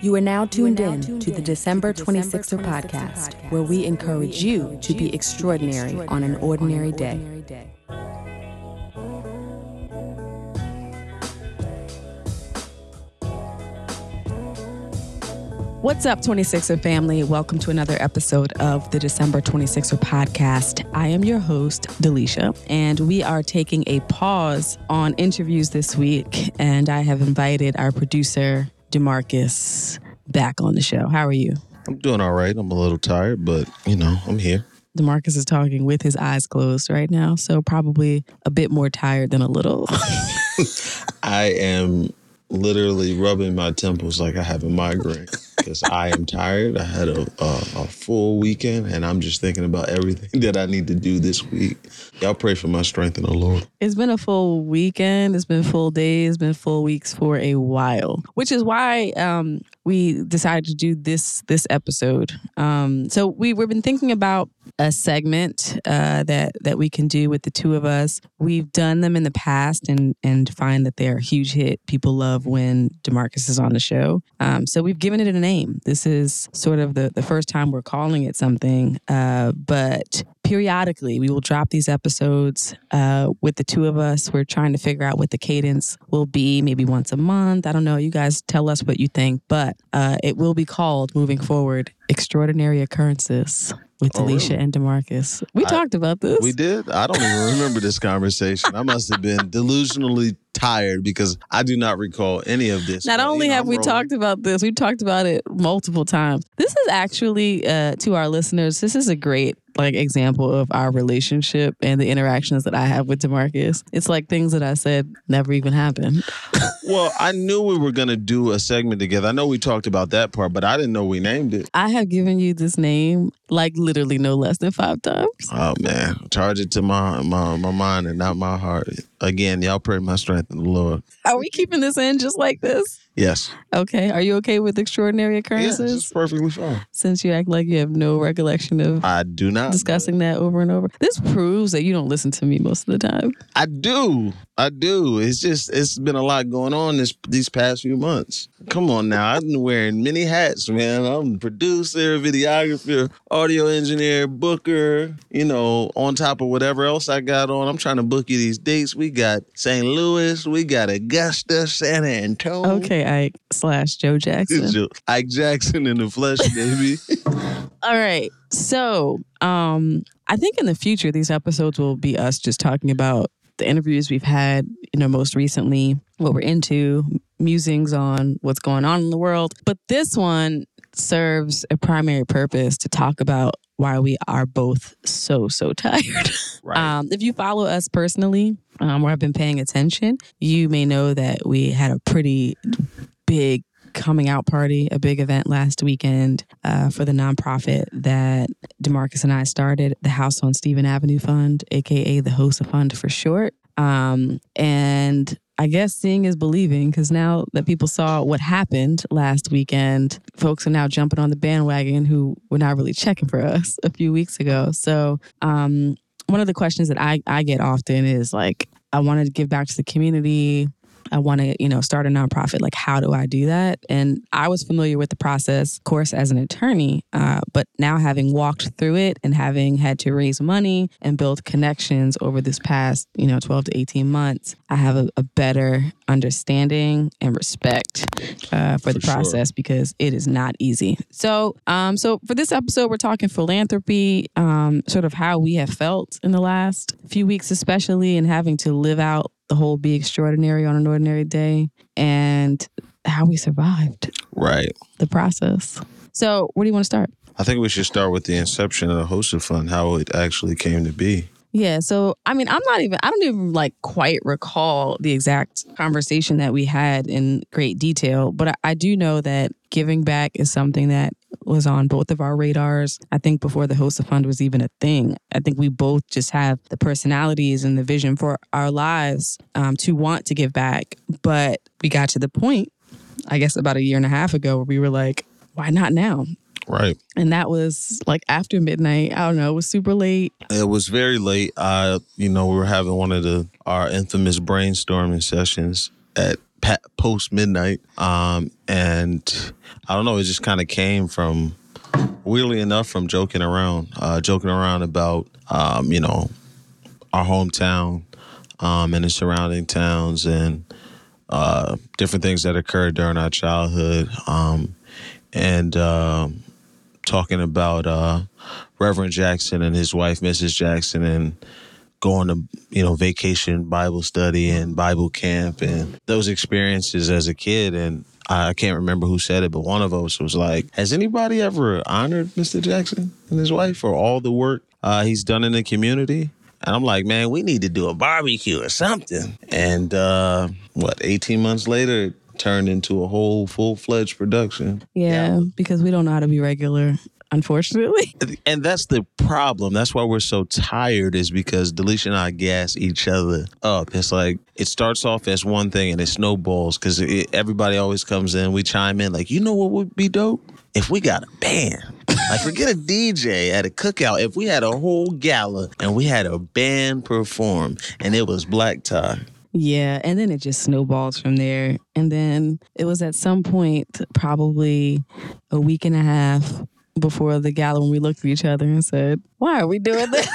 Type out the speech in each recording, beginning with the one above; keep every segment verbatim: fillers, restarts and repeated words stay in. You are now tuned in to the December twenty-sixer podcast, where we encourage you to be extraordinary on an ordinary day. What's up, twenty-sixer family? Welcome to another episode of the December twenty-sixer podcast. I am your host, Delisha, and we are taking a pause on interviews this week, and I have invited our producer, DeMarcus, back on the show. How are you? I'm doing all right. I'm a little tired, but, you know, I'm here. DeMarcus is talking with his eyes closed right now, so probably a bit more tired than a little. I am literally rubbing my temples like I have a migraine because I am tired. I had a, a, a full weekend, and I'm just thinking about everything that I need to do this week. Y'all pray for my strength in the Lord. It's been a full weekend. It's been full days. It's been full weeks for a while, which is why um, we decided to do this this episode. Um, so we, we've been thinking about a segment uh, that, that we can do with the two of us. We've done them in the past and, and find that they're a huge hit. People love when DeMarcus is on the show. Um, so we've given it a name. This is sort of the, the first time we're calling it something, uh, but periodically we will drop these episodes uh, with the two of us. We're trying to figure out what the cadence will be, maybe once a month. I don't know. You guys tell us what you think, but uh, it will be called, moving forward, Extraordinary Occurrences with oh, Delisha really? and DeMarcus. We I, talked about this. We did? I don't even remember this conversation. I must have been delusionally tired because I do not recall any of this. Not only have I'm we rolling. talked about this, we've talked about it multiple times. This is actually, uh, to our listeners, this is a great like example of our relationship and the interactions that I have with DeMarcus. It's like things that I said never even happened. Well, I knew we were going to do a segment together. I know we talked about that part, but I didn't know we named it. I have given you this name like literally no less than five times. Oh, man. Charge it to my, my, my mind and not my heart. Again, y'all pray my strength in the Lord. Are we keeping this in just like this? Yes. Okay. Are you okay with Extraordinary Occurrences? Yes, it's perfectly fine. Since you act like you have no recollection of I do not discussing that over and over. This proves that you don't listen to me most of the time. I do. I do. It's just, it's been a lot going on this these past few months. Come on now. I've been wearing many hats, man. I'm a producer, videographer, audio engineer, booker, you know, on top of whatever else I got on. I'm trying to book you these dates. We got Saint Louis. We got Augusta, San Antonio. Okay. Ike slash Joe Jackson. Ike Jackson in the flesh, baby. All right. So um, I think in the future, these episodes will be us just talking about the interviews we've had, you know, most recently, what we're into, musings on what's going on in the world. But this one serves a primary purpose to talk about why we are both so, so tired. Right. Um, if you follow us personally, um, or have been paying attention, you may know that we had a pretty big coming out party, a big event last weekend uh, for the nonprofit that DeMarcus and I started, the House on Stephen Avenue Fund, a k a the HOSA Fund for short. Um, and I guess seeing is believing, because now that people saw what happened last weekend, folks are now jumping on the bandwagon who were not really checking for us a few weeks ago. So um, one of the questions that I, I get often is like, I want to give back to the community. I want to, you know, start a nonprofit. Like, how do I do that? And I was familiar with the process, of course, as an attorney. Uh, but now having walked through it and having had to raise money and build connections over this past, you know, twelve to eighteen months, I have a, a better understanding and respect uh, for, for the process, sure, because it is not easy. So, um, so for this episode, we're talking philanthropy, um, sort of how we have felt in the last few weeks, especially, and having to live out the whole be extraordinary on an ordinary day, and how we survived. Right. The process. So where do you want to start? I think we should start with the inception of the HOSA Fund, how it actually came to be. Yeah. So, I mean, I'm not even, I don't even like quite recall the exact conversation that we had in great detail, but I, I do know that giving back is something that was on both of our radars. I think before the HOSA Fund was even a thing, I think we both just have the personalities and the vision for our lives um, to want to give back. But we got to the point, I guess about a year and a half ago, where we were like, why not now? Right. And that was like after midnight. I don't know. It was super late. It was very late. I, you know, we were having one of the our infamous brainstorming sessions. at post midnight. Um, and I don't know, it just kind of came from, weirdly enough, from joking around, uh, joking around about, um, you know, our hometown um, and the surrounding towns and uh, different things that occurred during our childhood. Um, and uh, talking about uh, Reverend Jackson and his wife, Missus Jackson, and going to, you know, vacation Bible study and Bible camp and those experiences as a kid. And I can't remember who said it, but one of us was like, has anybody ever honored Mister Jackson and his wife for all the work uh, he's done in the community? And I'm like, man, we need to do a barbecue or something. And uh, what, eighteen months later, it turned into a whole full-fledged production. Yeah, yeah, because we don't know how to be regular, unfortunately. And that's the problem. That's why we're so tired, is because Delisha and I gas each other up. It's like, it starts off as one thing and it snowballs because everybody always comes in. We chime in like, you know what would be dope? If we got a band. Like, forget a D J at a cookout. If we had a whole gala and we had a band perform and it was black tie. Yeah, and then it just snowballs from there. And then it was at some point, probably a week and a half before the gala, when we looked at each other and said, why are we doing this?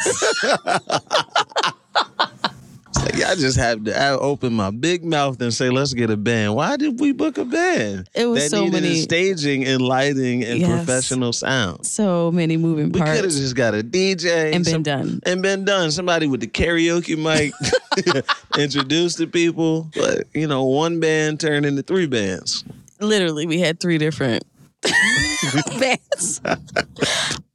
It's like, y'all just have to I open my big mouth and say, let's get a band. Why did we book a band? It was that so needed many staging and lighting and yes, professional sound. So many moving parts. We could have just got a D J. And been some, done. And been done. Somebody with the karaoke mic introduced the people. But, you know, one band turned into three bands. Literally, we had three different bands.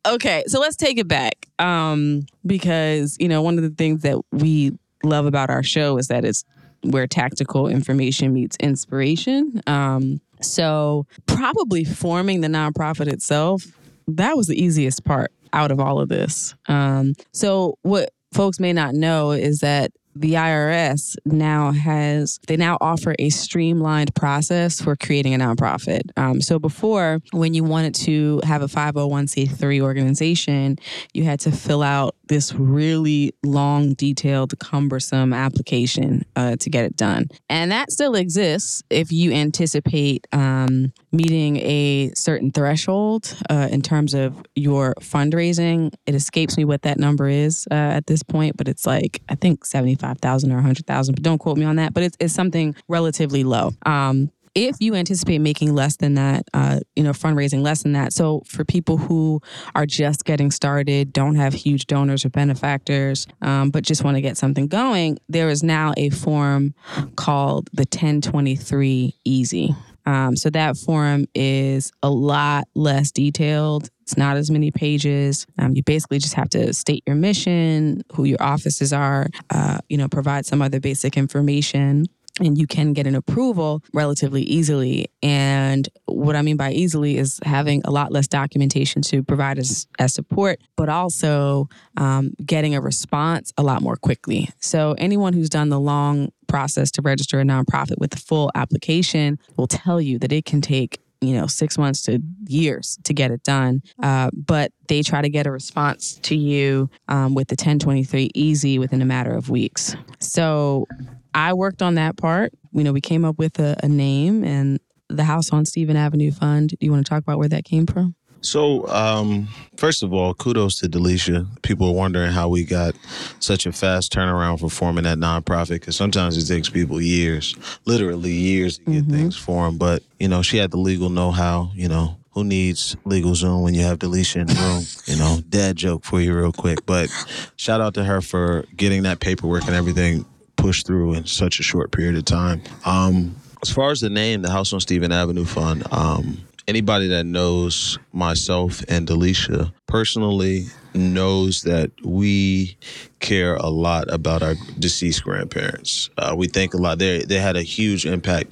Okay, so let's take it back. Um, because, you know, one of the things that we love about our show is that it's where tactical information meets inspiration. Um, so probably forming the nonprofit itself, that was the easiest part out of all of this. Um, so what folks may not know is that the I R S now has, they now offer a streamlined process for creating a nonprofit. Um, so before, when you wanted to have a five oh one c three organization, you had to fill out this really long, detailed, cumbersome application uh, to get it done. And that still exists if you anticipate um, meeting a certain threshold uh, in terms of your fundraising. It escapes me what that number is uh, at this point, but it's like, I think seventy-five thousand or one hundred thousand, but don't quote me on that, but it's, it's something relatively low. Um, If you anticipate making less than that, uh, you know, fundraising less than that. So for people who are just getting started, don't have huge donors or benefactors, um, but just want to get something going, there is now a form called the ten twenty-three Easy. Um, so that form is a lot less detailed. It's not as many pages. Um, you basically just have to state your mission, who your offices are, uh, you know, provide some other basic information. And you can get an approval relatively easily. And what I mean by easily is having a lot less documentation to provide as, as support, but also um, getting a response a lot more quickly. So anyone who's done the long process to register a nonprofit with the full application will tell you that it can take, you know, six months to years to get it done. Uh, but they try to get a response to you um, with the ten twenty-three Easy within a matter of weeks. So I worked on that part. You know, we came up with a, a name and the House on Stephen Avenue Fund. Do you want to talk about where that came from? So, um, first of all, kudos to Delisha. People are wondering how we got such a fast turnaround for forming that nonprofit, because sometimes it takes people years, literally years, to get mm-hmm. things formed. But, you know, she had the legal know-how. You know, who needs legal Zoom when you have Delisha in the room? You know, dad joke for you real quick. But shout out to her for getting that paperwork and everything pushed through in such a short period of time. Um, as far as the name, the House on Stephen Avenue Fund, um, anybody that knows myself and Delisha personally knows that we care a lot about our deceased grandparents. Uh, we think a lot. They they had a huge impact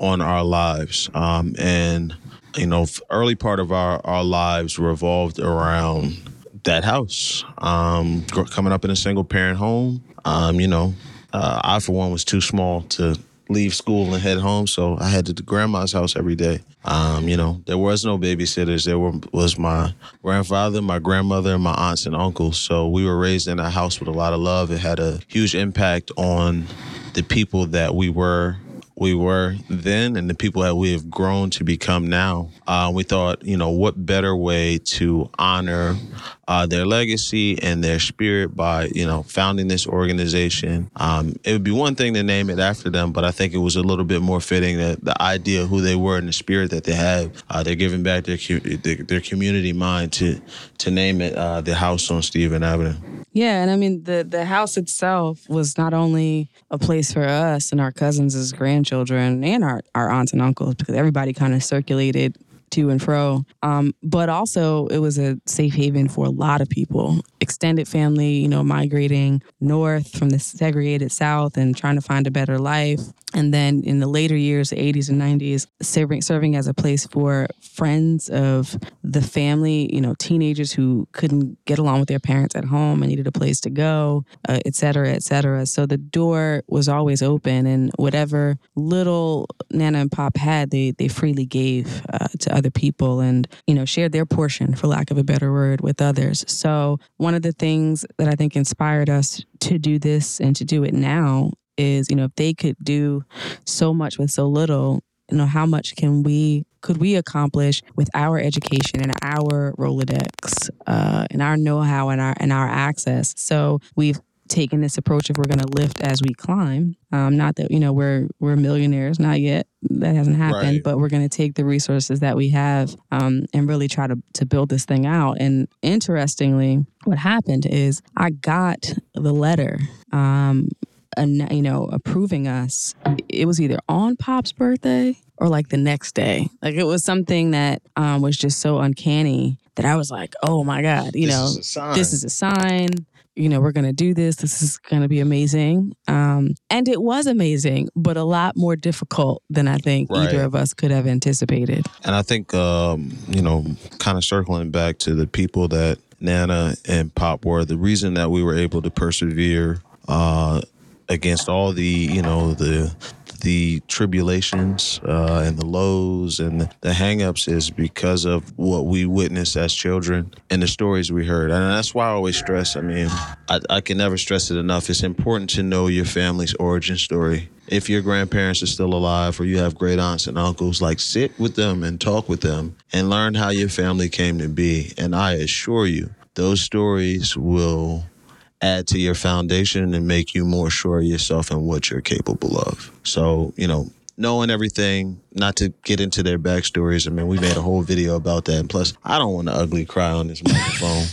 on our lives. Um, and, you know, early part of our, our lives revolved around that house. Um, coming up in a single parent home, um, you know, Uh, I, for one, was too small to leave school and head home, so I had to grandma's house every day. Um, you know, there was no babysitters. There were, was my grandfather, my grandmother, and my aunts and uncles. So we were raised in a house with a lot of love. It had a huge impact on the people that we were we were then and the people that we have grown to become now. Uh, we thought, you know, what better way to honor uh, their legacy and their spirit by, you know, founding this organization. Um, it would be one thing to name it after them, but I think it was a little bit more fitting that the idea of who they were and the spirit that they have, uh, they're giving back their, their their community mind to to name it uh, the House on Stephen Avenue. Yeah, and I mean, the, the house itself was not only a place for us and our cousins as grandchildren and our, our aunts and uncles, because everybody kind of circulated to and fro, um, but also it was a safe haven for a lot of people. Extended family, you know, migrating north from the segregated South and trying to find a better life. And then in the later years, the eighties and nineties, serving serving as a place for friends of the family, you know, teenagers who couldn't get along with their parents at home and needed a place to go, uh, et cetera, et cetera. So the door was always open, and whatever little Nana and Pop had, they they freely gave uh, to other people and, you know, shared their portion, for lack of a better word, with others. So one of the things that I think inspired us to do this and to do it now is, you know, if they could do so much with so little, you know, how much can we, could we accomplish with our education and our Rolodex uh, and our know-how and our, and our access? So we've taken this approach of we're going to lift as we climb. Um, not that, you know, we're we're millionaires, not yet. That hasn't happened. Right. But we're going to take the resources that we have um, and really try to, to build this thing out. And interestingly, what happened is I got the letter um And, you know, approving us. It was either on Pop's birthday or like the next day. Like it was something that um, was just so uncanny that I was like, oh my God, you know, this is a sign. You know, we're going to do this. This is going to be amazing. Um, and it was amazing, but a lot more difficult than I think right. either of us could have anticipated. And I think, um, you know, kind of circling back to the people that Nana and Pop were, the reason that we were able to persevere uh against all the, you know, the the tribulations uh, and the lows and the, the hang-ups is because of what we witnessed as children and the stories we heard. And that's why I always stress, I mean, I, I can never stress it enough. It's important to know your family's origin story. If your grandparents are still alive or you have great aunts and uncles, like sit with them and talk with them and learn how your family came to be. And I assure you, those stories will add to your foundation and make you more sure of yourself and what you're capable of. So, you know, knowing everything, not to get into their backstories. I mean, we made a whole video about that. And plus, I don't want to ugly cry on this microphone.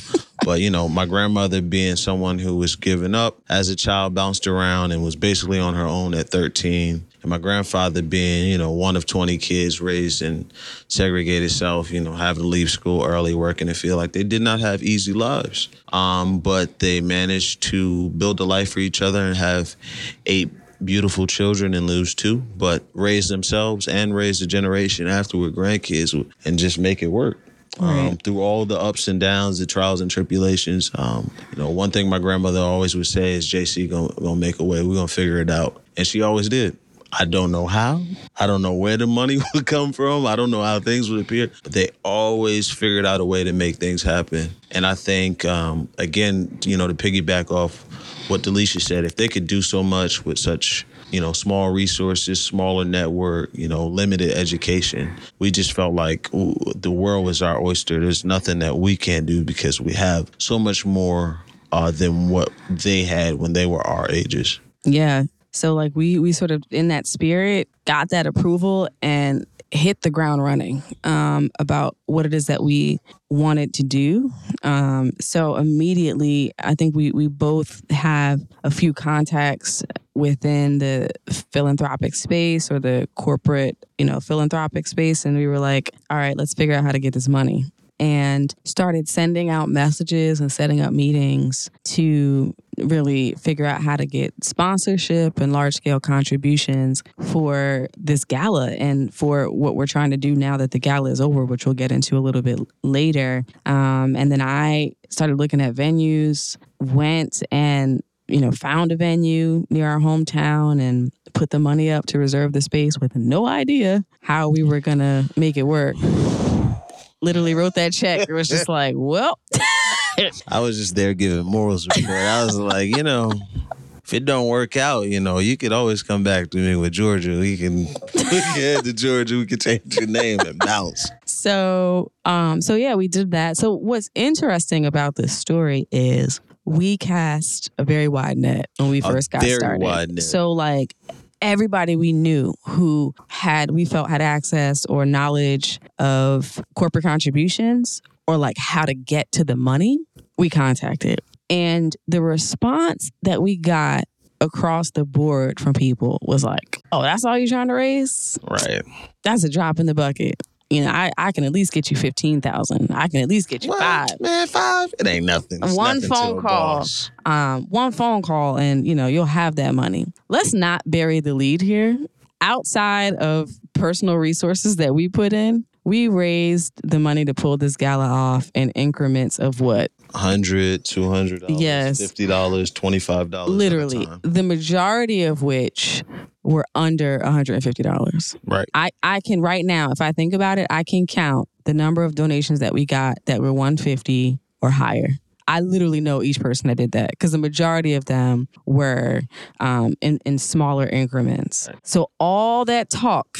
But, you know, my grandmother being someone who was given up as a child, bounced around and was basically on her own at thirteen. And my grandfather being, you know, one of twenty kids raised in segregated South, you know, having to leave school early, working and feel like they did not have easy lives. Um, but they managed to build a life for each other and have eight beautiful children and lose two, but raise themselves and raise the generation afterward, grandkids, and just make it work. Right. Um, through all the ups and downs, the trials and tribulations, um, you know, one thing my grandmother always would say is, J C gonna, gonna make a way. We're gonna figure it out. And she always did. I don't know how. I don't know where the money would come from. I don't know how things would appear. But they always figured out a way to make things happen. And I think, um, again, you know, to piggyback off what Delisha said, if they could do so much with such, you know, small resources, smaller network, you know, limited education. We just felt like ooh, the world was our oyster. There's nothing that we can't do because we have so much more uh, than what they had when they were our ages. Yeah. So like we we sort of in that spirit got that approval and hit the ground running um, about what it is that we wanted to do. Um, so immediately, I think we, we both have a few contacts within the philanthropic space or the corporate, you know, philanthropic space. And we were like, all right, let's figure out how to get this money. And started sending out messages and setting up meetings to really figure out how to get sponsorship and large-scale contributions for this gala and for what we're trying to do now that the gala is over, which we'll get into a little bit later. Um, and then I started looking at venues, went and you know, found a venue near our hometown and put the money up to reserve the space with no idea how we were going to make it work. Literally wrote that check. It was just like, well. I was just there giving morals report. I was like, you know, if it don't work out, you know, you could always come back to me with Georgia. We can, we can head to Georgia. We can change your name and bounce. So, um, so yeah, we did that. So what's interesting about this story is we cast a very wide net when we first a got very started. Wide net. So like everybody we knew who had, we felt had access or knowledge of corporate contributions or like how to get to the money, we contacted. And the response that we got across the board from people was like, oh, that's all you're trying to raise? Right. That's a drop in the bucket. You know, I, I can at least get you fifteen thousand dollars. I can at least get you what? five. Man, five? It ain't nothing. It's one nothing phone call. Um, one phone call and, you know, you'll have that money. Let's not bury the lead here. Outside of personal resources that we put in, we raised the money to pull this gala off in increments of what? one hundred dollars, two hundred dollars, yes. fifty dollars, twenty-five dollars. Literally, the majority of which were under one hundred fifty dollars. Right. I, I can right now, if I think about it, I can count the number of donations that we got that were one hundred fifty dollars or higher. I literally know each person that did that because the majority of them were um, in, in smaller increments. Right. So all that talk...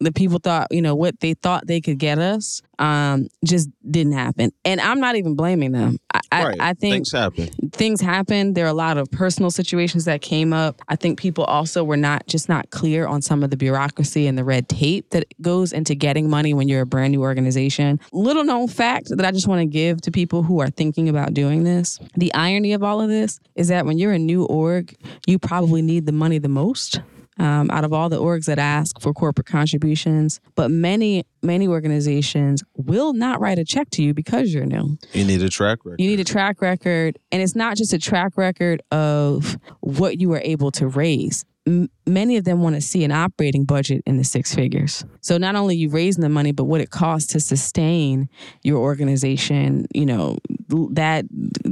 The people thought, you know, what they thought they could get us um, just didn't happen. And I'm not even blaming them. I, right. I, I think things happen. Things happen. There are a lot of personal situations that came up. I think people also were not just not clear on some of the bureaucracy and the red tape that goes into getting money when you're a brand new organization. Little known fact that I just want to give to people who are thinking about doing this. The irony of all of this is that when you're a new org, you probably need the money the most. Um, out of all the orgs that ask for corporate contributions. But many, many organizations will not write a check to you because you're new. You need a track record. You need a track record. And it's not just a track record of what you were able to raise. M- many of them want to see an operating budget in the six figures. So not only you raising the money, but what it costs to sustain your organization, you know, that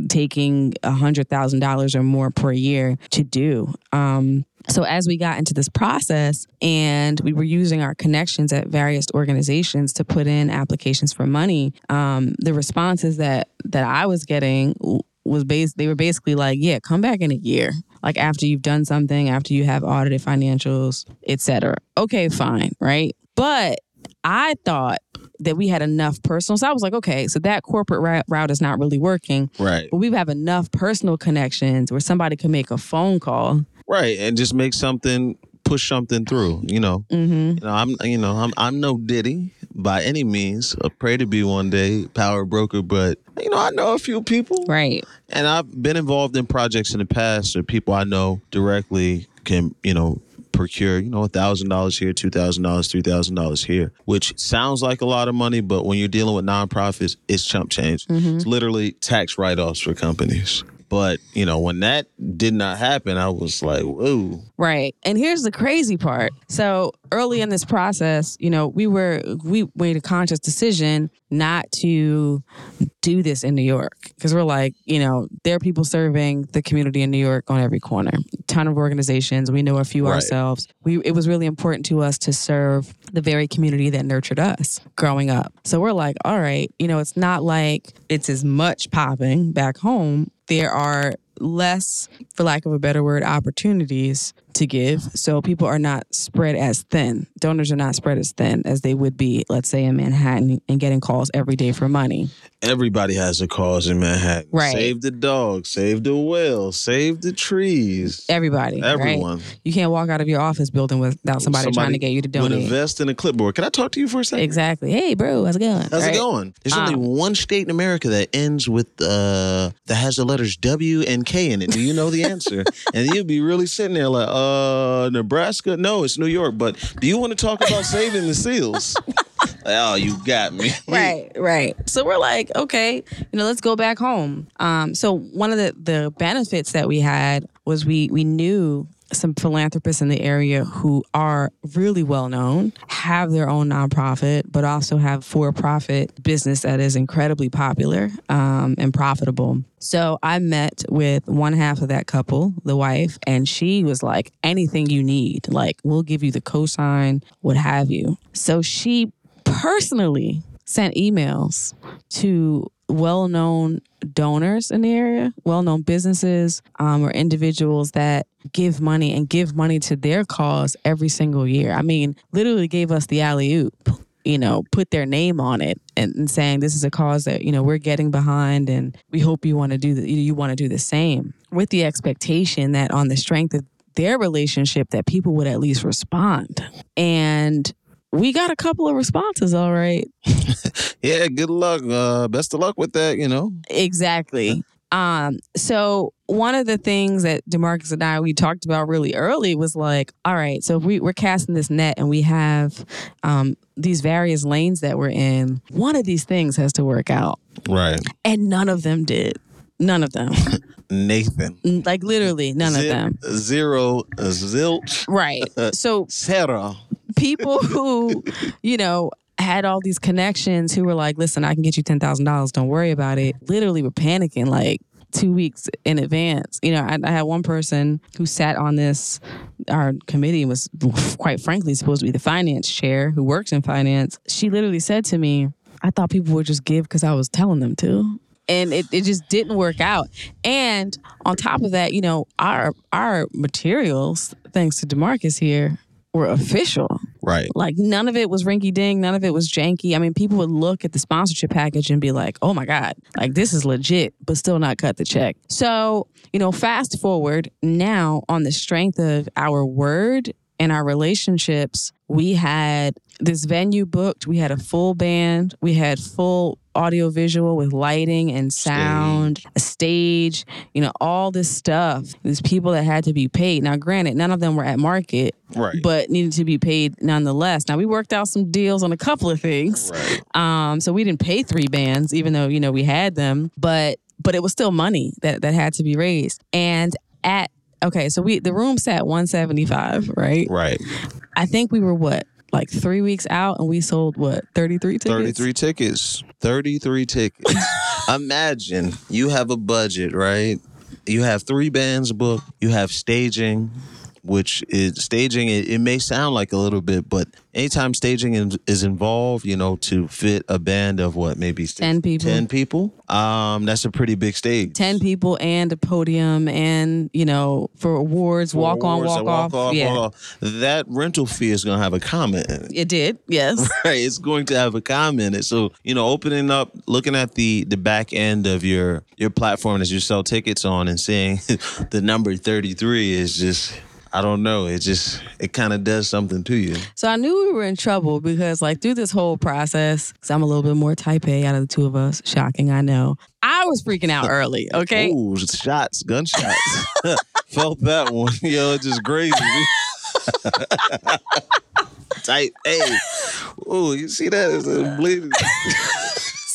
taking one hundred thousand dollars or more per year to do. Um So as we got into this process and we were using our connections at various organizations to put in applications for money, um, the responses that that I was getting was based, they were basically like, yeah, come back in a year. Like after you've done something, after you have audited financials, et cetera. Okay, fine. Right. But I thought that we had enough personal. So I was like, okay, so that corporate route is not really working. Right. But we have enough personal connections where somebody can make a phone call. Right, and just make something, push something through, you know. Mm-hmm. You know, I'm, you know, I'm, I'm no Diddy by any means. I pray to be one day power broker, but you know, I know a few people, right? And I've been involved in projects in the past where people I know directly can, you know, procure, you know, a thousand dollars here, two thousand dollars, three thousand dollars here, which sounds like a lot of money, but when you're dealing with nonprofits, it's chump change. Mm-hmm. It's literally tax write-offs for companies. But, you know, when that did not happen, I was like, whoa. Right. And here's the crazy part. So early in this process, you know, we were, we made a conscious decision not to do this in New York. Because we're like, you know, there are people serving the community in New York on every corner. A ton of organizations. We know a few right. ourselves. We It was really important to us to serve the very community that nurtured us growing up. So we're like, all right, you know, it's not like it's as much popping back home. There are less, for lack of a better word, opportunities to give. So people are not spread as thin. Donors are not spread as thin as they would be, let's say, in Manhattan and getting calls every day for money. Everybody has a cause in Manhattan. Right. Save the dog, save the whale, save the trees. Everybody. Everyone. Right? You can't walk out of your office building without somebody, somebody trying to get you to donate. With a vest and a clipboard. Can I talk to you for a second? Exactly. Hey, bro, how's it going? How's right? it going? There's um, only one state in America that ends with, uh, that has the letters W and K in it. Do you know the answer? And you'd be really sitting there like, uh, Nebraska? No, it's New York. But do you want to talk about saving the seals? Oh, you got me. Right, right. So we're like, okay, you know, let's go back home. Um, so one of the, the benefits that we had was we we knew some philanthropists in the area who are really well known, have their own nonprofit, but also have for-profit business that is incredibly popular um, and profitable. So I met with one half of that couple, the wife, and she was like, anything you need, like we'll give you the cosign, what have you. So she personally sent emails to well-known donors in the area, well-known businesses um, or individuals that give money and give money to their cause every single year. I mean, literally gave us the alley-oop, you know, put their name on it and, and saying this is a cause that, you know, we're getting behind and we hope you want to do the, you want to do the same, with the expectation that on the strength of their relationship that people would at least respond. And we got a couple of responses, all right. Yeah, good luck. Uh, best of luck with that, you know. Exactly. Um, so one of the things that DeMarcus and I, we talked about really early was like, all right, so if we, we're casting this net and we have um, these various lanes that we're in, one of these things has to work out. Right. And none of them did. None of them. Nathan. Like literally none Z- of them. Zero. Uh, zilch. Right. So. Sarah. People who, you know, had all these connections who were like, listen, I can get you ten thousand dollars. Don't worry about it. Literally were panicking like two weeks in advance. You know, I, I had one person who sat on this, our committee was quite frankly supposed to be the finance chair who works in finance. She literally said to me, I thought people would just give because I was telling them to. And it, it just didn't work out. And on top of that, you know, our our materials, thanks to DeMarcus here, were official. Right. Like none of it was rinky-dink. None of it was janky. I mean, people would look at the sponsorship package and be like, oh my God, like this is legit, but still not cut the check. So, you know, fast forward now on the strength of our word and our relationships, we had this venue booked. We had a full band. We had full audio visual with lighting and sound, stage. a stage, you know, all this stuff. There's people that had to be paid. Now, granted, none of them were at market, right, but needed to be paid nonetheless. Now, we worked out some deals on a couple of things. Right. Um, so we didn't pay three bands, even though, you know, we had them, but but it was still money that, that had to be raised. And at, okay, so we the room sat one seventy-five, right? Right. I think we were what? Like three weeks out, and we sold what, thirty-three tickets? Thirty-three tickets. Thirty-three tickets. Imagine you have a budget, right? You have three bands booked. You have staging, which is staging. It, it may sound like a little bit, but anytime staging in, is involved, you know, to fit a band of what, maybe six, ten people. Ten people. Um, that's a pretty big stage. Ten people and a podium, and you know, for awards, for walk awards, on, walk, walk off. off yeah. Walk off. That rental fee is going to have a comment in it. It did, yes. Right, it's going to have a comment in it. So you know, opening up, looking at the the back end of your your platform as you sell tickets on, and seeing the number thirty-three is just. I don't know. It just, it kind of does something to you. So I knew we were in trouble because like through this whole process, because I'm a little bit more type A out of the two of us. Shocking, I know. I was freaking out early, okay? Ooh, shots, gunshots. Felt that one. Yo, it's just crazy. Type A. Ooh, you see that? It's a bleeding.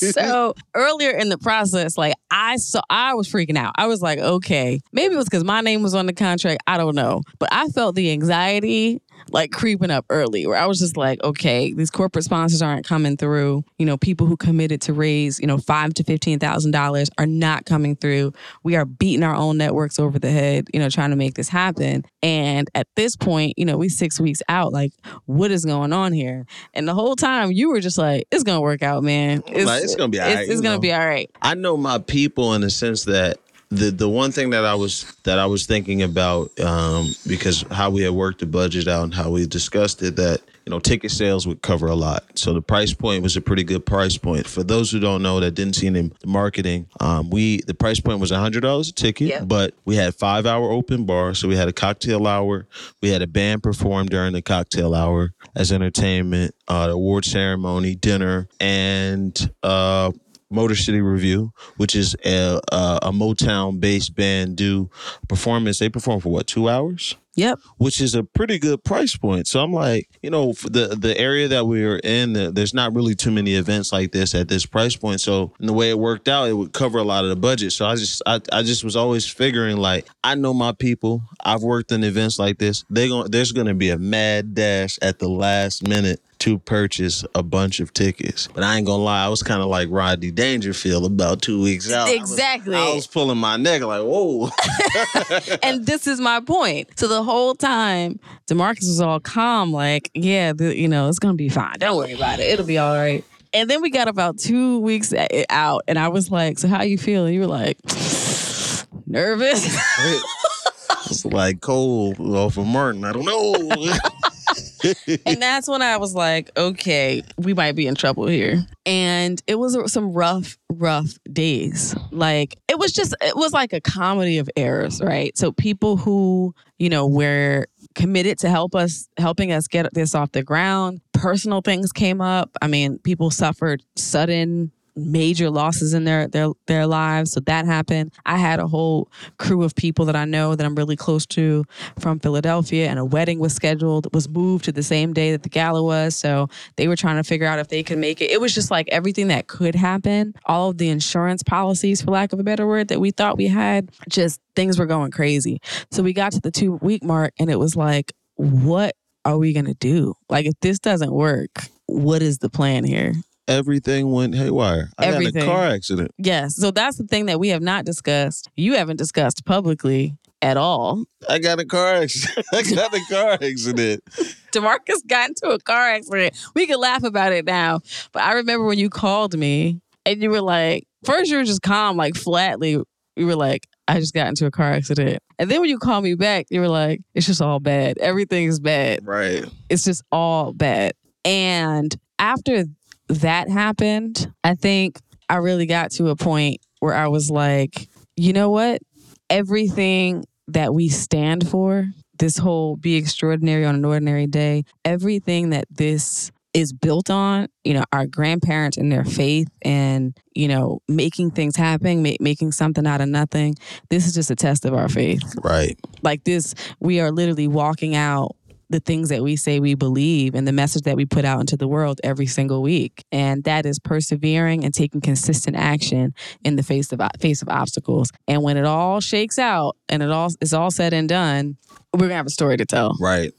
So earlier in the process, like I saw, I was freaking out. I was like, okay, maybe it was because my name was on the contract. I don't know. But I felt the anxiety like creeping up early where I was just like, okay, these corporate sponsors aren't coming through. You know, people who committed to raise, you know, five to fifteen thousand dollars are not coming through. We are beating our own networks over the head, you know, trying to make this happen. And at this point, you know, we six weeks out, like what is going on here? And the whole time you were just like, it's going to work out, man. It's, like, it's going to be all right. It's, it's going to be all right. I know my people in the sense that The the one thing that I was that I was thinking about, um, because how we had worked the budget out and how we discussed it, that you know ticket sales would cover a lot. So the price point was a pretty good price point. For those who don't know that didn't see any marketing, um, we the price point was one hundred dollars a ticket, yep. But we had five hour open bar, so we had a cocktail hour, we had a band perform during the cocktail hour as entertainment, uh, the award ceremony, dinner, and. Uh, Motor City Review, which is a, a, a Motown-based band, do performance. They perform for, what, two hours? Yep. Which is a pretty good price point. So I'm like, you know, for the, the area that we were in, the, there's not really too many events like this at this price point. So in the way it worked out, it would cover a lot of the budget. So I just I, I just was always figuring, like, I know my people. I've worked in events like this. They gonna, there's going to be a mad dash at the last minute to purchase a bunch of tickets. But I ain't gonna lie, I was kind of like Rodney Dangerfield about two weeks out. Exactly. I was, I was pulling my neck like, whoa. And this is my point. So the whole time, DeMarcus was all calm, like, yeah, the, you know, it's gonna be fine. Don't worry about it. It'll be all right. And then we got about two weeks out, and I was like, so how you feeling? You were like, nervous. It's like cold off of Martin. I don't know. And that's when I was like, okay, we might be in trouble here. And it was some rough, rough days. Like, it was just, it was like a comedy of errors, right? So people who, you know, were committed to help us, helping us get this off the ground. Personal things came up. I mean, people suffered sudden major losses in their, their, their lives. So that happened. I had a whole crew of people that I know that I'm really close to from Philadelphia, and a wedding was scheduled, was moved to the same day that the gala was. So they were trying to figure out if they could make it. It was just like everything that could happen. All of the insurance policies, for lack of a better word, that we thought we had, just things were going crazy. So we got to the two week mark and it was like, what are we going to do? Like, if this doesn't work, what is the plan here? Everything went haywire. I Everything. had a car accident. Yes. So that's the thing that we have not discussed. You haven't discussed publicly at all. I got a car accident. I got a car accident. DeMarcus got into a car accident. We can laugh about it now. But I remember when you called me and you were like, first you were just calm, like flatly. You were like, I just got into a car accident. And then when you called me back, you were like, it's just all bad. Everything is bad. Right. It's just all bad. And after that happened, I think I really got to a point where I was like, you know what? Everything that we stand for, this whole be extraordinary on an ordinary day, everything that this is built on, you know, our grandparents and their faith and, you know, making things happen, ma- making something out of nothing. This is just a test of our faith. Right. Like this, we are literally walking out the things that we say we believe and the message that we put out into the world every single week. And that is persevering and taking consistent action in the face of face of obstacles. And when it all shakes out and it all is all said and done, we're going to have a story to tell. Right.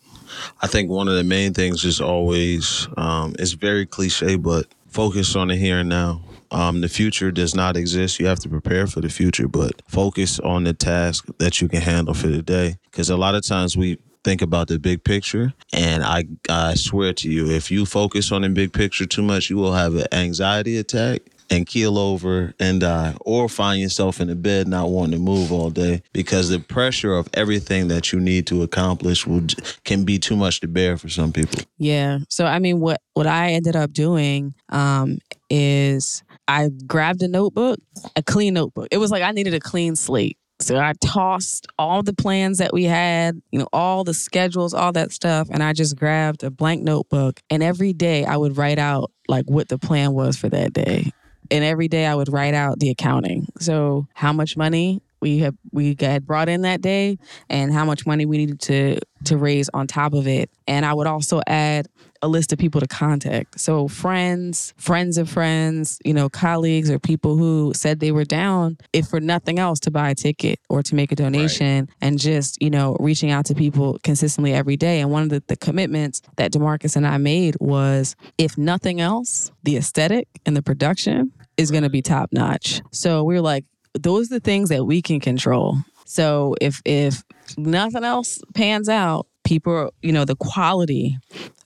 I think one of the main things is always, um, it's very cliche, but focus on the here and now. Um, the future does not exist. You have to prepare for the future, but focus on the task that you can handle for the day. Because a lot of times we think about the big picture, and I, I swear to you, if you focus on the big picture too much, you will have an anxiety attack and keel over and die, or find yourself in the bed not wanting to move all day because the pressure of everything that you need to accomplish will, can be too much to bear for some people. Yeah. So, I mean, what, what I ended up doing um, is I grabbed a notebook, a clean notebook. It was like I needed a clean slate. So I tossed all the plans that we had, you know, all the schedules, all that stuff. And I just grabbed a blank notebook. And every day I would write out like what the plan was for that day. And every day I would write out the accounting. So how much money we have we had brought in that day and how much money we needed to to raise on top of it. And I would also add a list of people to contact. So friends, friends of friends, you know, colleagues or people who said they were down, if for nothing else, to buy a ticket or to make a donation. Right. And just, you know, reaching out to people consistently every day. And one of the, the commitments that DeMarcus and I made was, if nothing else, the aesthetic and the production is going to be top notch. So we were like, those are the things that we can control. So if if nothing else pans out, people, you know, the quality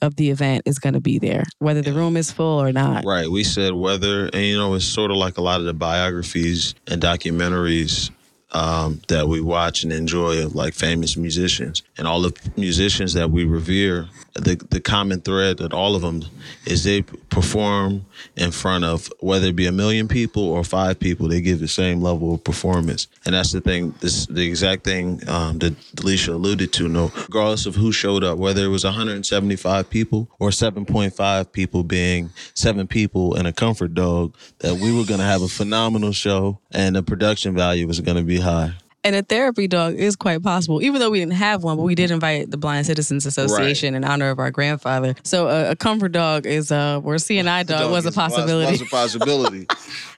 of the event is going to be there, whether the room is full or not. Right. We said whether, and you know, it's sort of like a lot of the biographies and documentaries um, that we watch and enjoy of like famous musicians, and all the musicians that we revere. The the common thread that all of them is they perform in front of, whether it be a million people or five people, they give the same level of performance. And that's the thing, this the exact thing um, that Delisha alluded to. No, regardless of who showed up, whether it was one hundred seventy-five people or seven point five people being seven people and a comfort dog, that we were going to have a phenomenal show and the production value was going to be high. And a therapy dog is quite possible, even though we didn't have one, but we did invite the Blind Citizens Association, right, in honor of our grandfather. So a, a comfort dog is, uh, or a C and I dog, dog was a possibility. Was a possibility.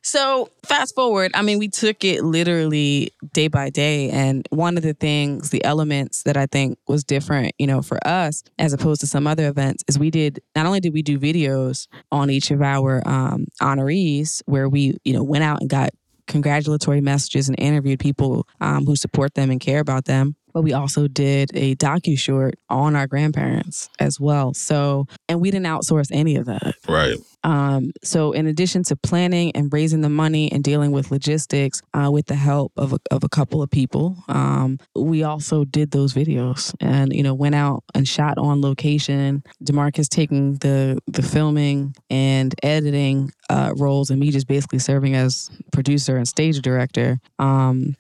So fast forward, I mean, we took it literally day by day. And one of the things, the elements that I think was different, you know, for us, as opposed to some other events, is we did, not only did we do videos on each of our um, honorees where we, you know, went out and got congratulatory messages and interviewed people um, who support them and care about them. But we also did a docu-short on our grandparents as well. So, and we didn't outsource any of that. Right. Um, so in addition to planning and raising the money and dealing with logistics uh, with the help of a, of a couple of people, um, we also did those videos and, you know, went out and shot on location. DeMarcus taking the, the filming and editing uh, roles and me just basically serving as producer and stage director. Um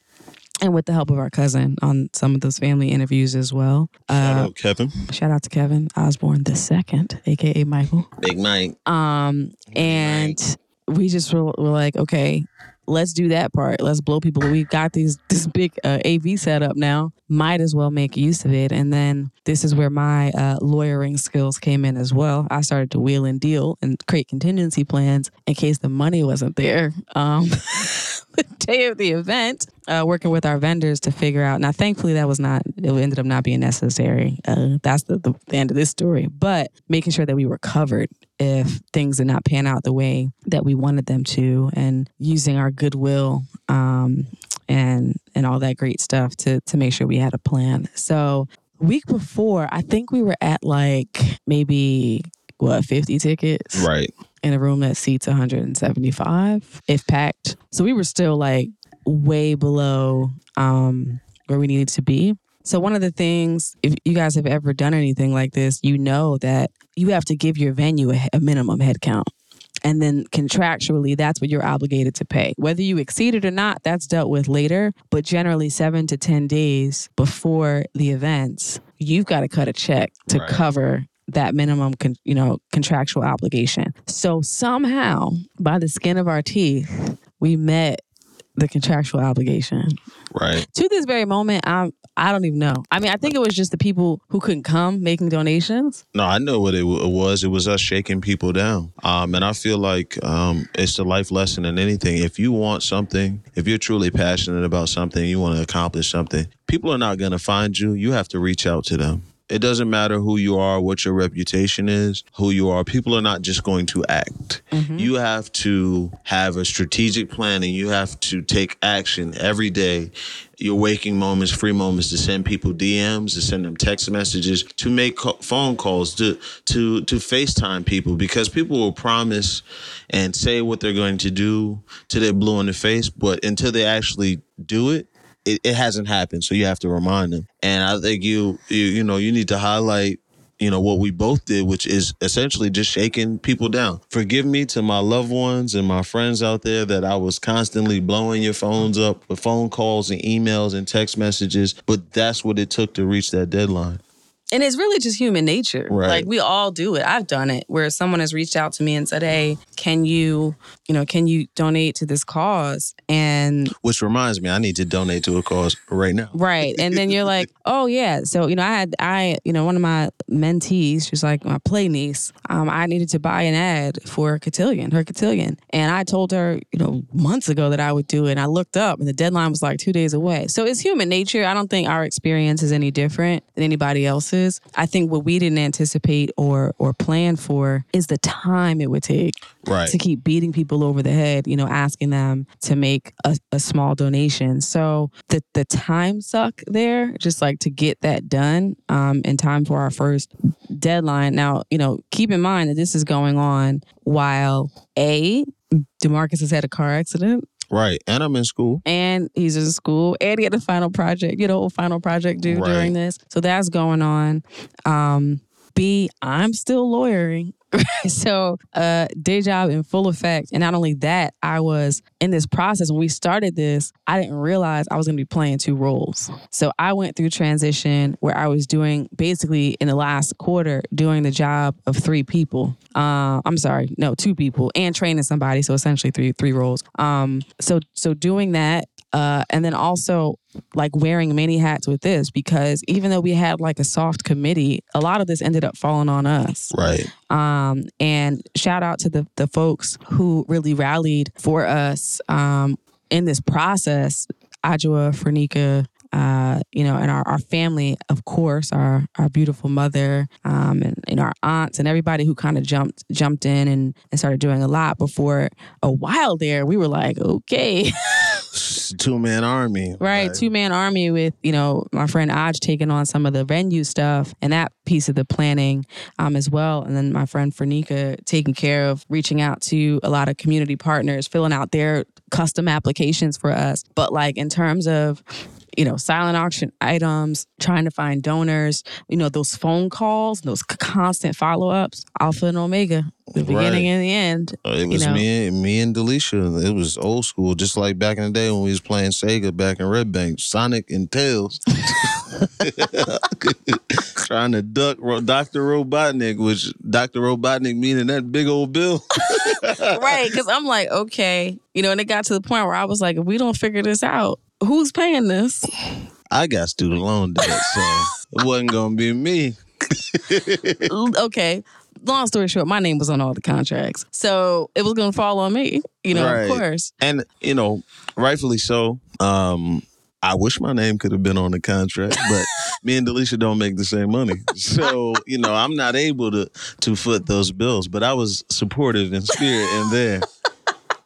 And with the help of our cousin on some of those family interviews as well. Shout uh, out Kevin. Shout out to Kevin Osborne the second, a k a. Michael. Big Mike. Um, Big and Mike. We just were, were like, okay, let's do that part. Let's blow people. We've got these this big uh, A V setup now. Might as well make use of it. And then this is where my uh, lawyering skills came in as well. I started to wheel and deal and create contingency plans in case the money wasn't there. Um The day of the event, uh, working with our vendors to figure out. Now, thankfully, that was not, it ended up not being necessary. Uh, that's the, the, the end of this story. But making sure that we were covered if things did not pan out the way that we wanted them to, and using our goodwill um, and and all that great stuff to to make sure we had a plan. So, week before, I think we were at like maybe what fifty tickets, right? In a room that seats one hundred seventy-five, if packed. So we were still like way below um, where we needed to be. So one of the things, if you guys have ever done anything like this, you know that you have to give your venue a, a minimum headcount. And then contractually, that's what you're obligated to pay. Whether you exceed it or not, that's dealt with later. But generally seven to ten days before the events, you've got to cut a check to right. cover that minimum, con- you know, contractual obligation. So somehow, by the skin of our teeth, we met the contractual obligation. Right. To this very moment, I'm, I don't even know. I mean, I think it was just the people who couldn't come making donations. No, I know what it, w- it was. It was us shaking people down. Um, and I feel like um, it's a life lesson in anything. If you want something, if you're truly passionate about something, you want to accomplish something, people are not going to find you. You have to reach out to them. It doesn't matter who you are, what your reputation is, who you are. People are not just going to act. Mm-hmm. You have to have a strategic plan, and you have to take action every day. Your waking moments, free moments, to send people D Ms, to send them text messages, to make co- phone calls, to to to FaceTime people, because people will promise and say what they're going to do till they're blue in the face, but until they actually do it, It, it hasn't happened, so you have to remind them. And I think you, you, you know, you need to highlight, you know, what we both did, which is essentially just shaking people down. Forgive me to my loved ones and my friends out there that I was constantly blowing your phones up with phone calls and emails and text messages, but that's what it took to reach that deadline. And it's really just human nature. Right. Like, we all do it. I've done it where someone has reached out to me and said, hey, can you, you know, can you donate to this cause? And which reminds me, I need to donate to a cause right now. Right. And then you're like, oh, yeah. So, you know, I had, I, you know, one of my mentees, she's like my play niece. Um, I needed to buy an ad for cotillion, her cotillion. And I told her, you know, months ago that I would do it. And I looked up and the deadline was like two days away. So it's human nature. I don't think our experience is any different than anybody else's. I think what we didn't anticipate or or plan for is the time it would take right. to keep beating people over the head, you know, asking them to make a, a small donation. So the, the time suck there, just like to get that done um, in time for our first deadline. Now, you know, keep in mind that this is going on while A, DeMarcus has had a car accident. Right. And I'm in school. And he's in school. And he had a final project, you know, a final project due right. during this. So that's going on. Um, B, I'm still lawyering. So uh, day job in full effect. And not only that, I was in this process. When we started this, I didn't realize I was going to be playing two roles. So I went through transition where I was doing basically in the last quarter doing the job of three people. Uh, I'm sorry, no, two people and training somebody. So essentially three three roles. Um, so so doing that. Uh, and then also like wearing many hats with this, because even though we had like a soft committee, a lot of this ended up falling on us. Right. Um, and shout out to the, the folks who really rallied for us um, in this process. Ajua, Fernika, Uh, you know, and our, our family, of course, our, our beautiful mother um, and, and our aunts and everybody who kind of jumped jumped in and, and started doing a lot. Before a while there, we were like, okay, two-man army. Right, like. two-man army with, you know, my friend Aj taking on some of the venue stuff and that piece of the planning um, as well. And then my friend Fernika taking care of reaching out to a lot of community partners, filling out their custom applications for us. But like in terms of, you know, silent auction items, trying to find donors, you know, those phone calls, those constant follow-ups, Alpha and Omega, the beginning right. and the end. Uh, it was know. me and, me and Delisha. It was old school, just like back in the day when we was playing Sega back in Red Bank, Sonic and Tails. Trying to duck Doctor Robotnik, which Doctor Robotnik meaning that big old bill. Right, because I'm like, okay. You know, and it got to the point where I was like, if we don't figure this out, who's paying this? I got student loan debt, so it wasn't going to be me. Okay. Long story short, my name was on all the contracts. So it was going to fall on me, you know, right. Of course. And, you know, rightfully so. Um, I wish my name could have been on the contract, but me and Delisha don't make the same money. So, you know, I'm not able to, to foot those bills, but I was supportive in spirit and there.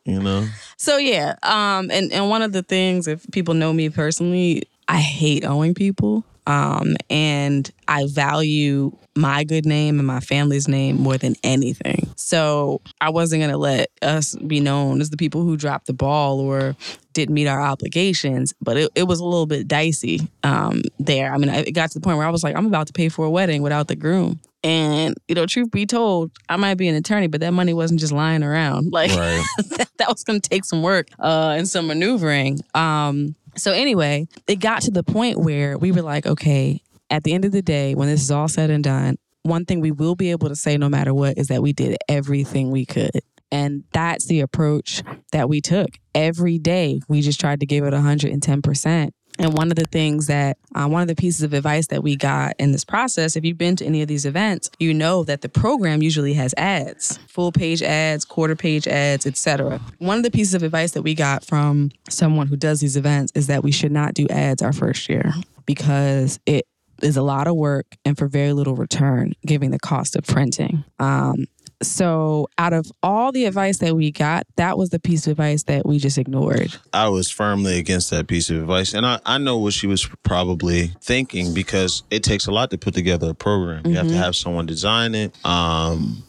You know? So, yeah. Um, and, and one of the things, if people know me personally, I hate owing people. Um, and I value my good name and my family's name more than anything. So I wasn't going to let us be known as the people who dropped the ball or didn't meet our obligations. But it, it was a little bit dicey um, there. I mean, it got to the point where I was like, I'm about to pay for a wedding without the groom. And, you know, truth be told, I might be an attorney, but that money wasn't just lying around. Like, right. that, that was going to take some work uh, and some maneuvering. Um, so anyway, it got to the point where we were like, okay, at the end of the day, when this is all said and done, one thing we will be able to say no matter what is that we did everything we could. And that's the approach that we took. Every day, we just tried to give it one hundred ten percent. And one of the things that, uh, one of the pieces of advice that we got in this process, if you've been to any of these events, you know that the program usually has ads, full page ads, quarter page ads, et cetera. One of the pieces of advice that we got from someone who does these events is that we should not do ads our first year because it is a lot of work and for very little return, given the cost of printing. Um, So out of all the advice that we got, that was the piece of advice that we just ignored. I was firmly against that piece of advice. And I, I know what she was probably thinking because it takes a lot to put together a program. Mm-hmm. You have to have someone design it. Um,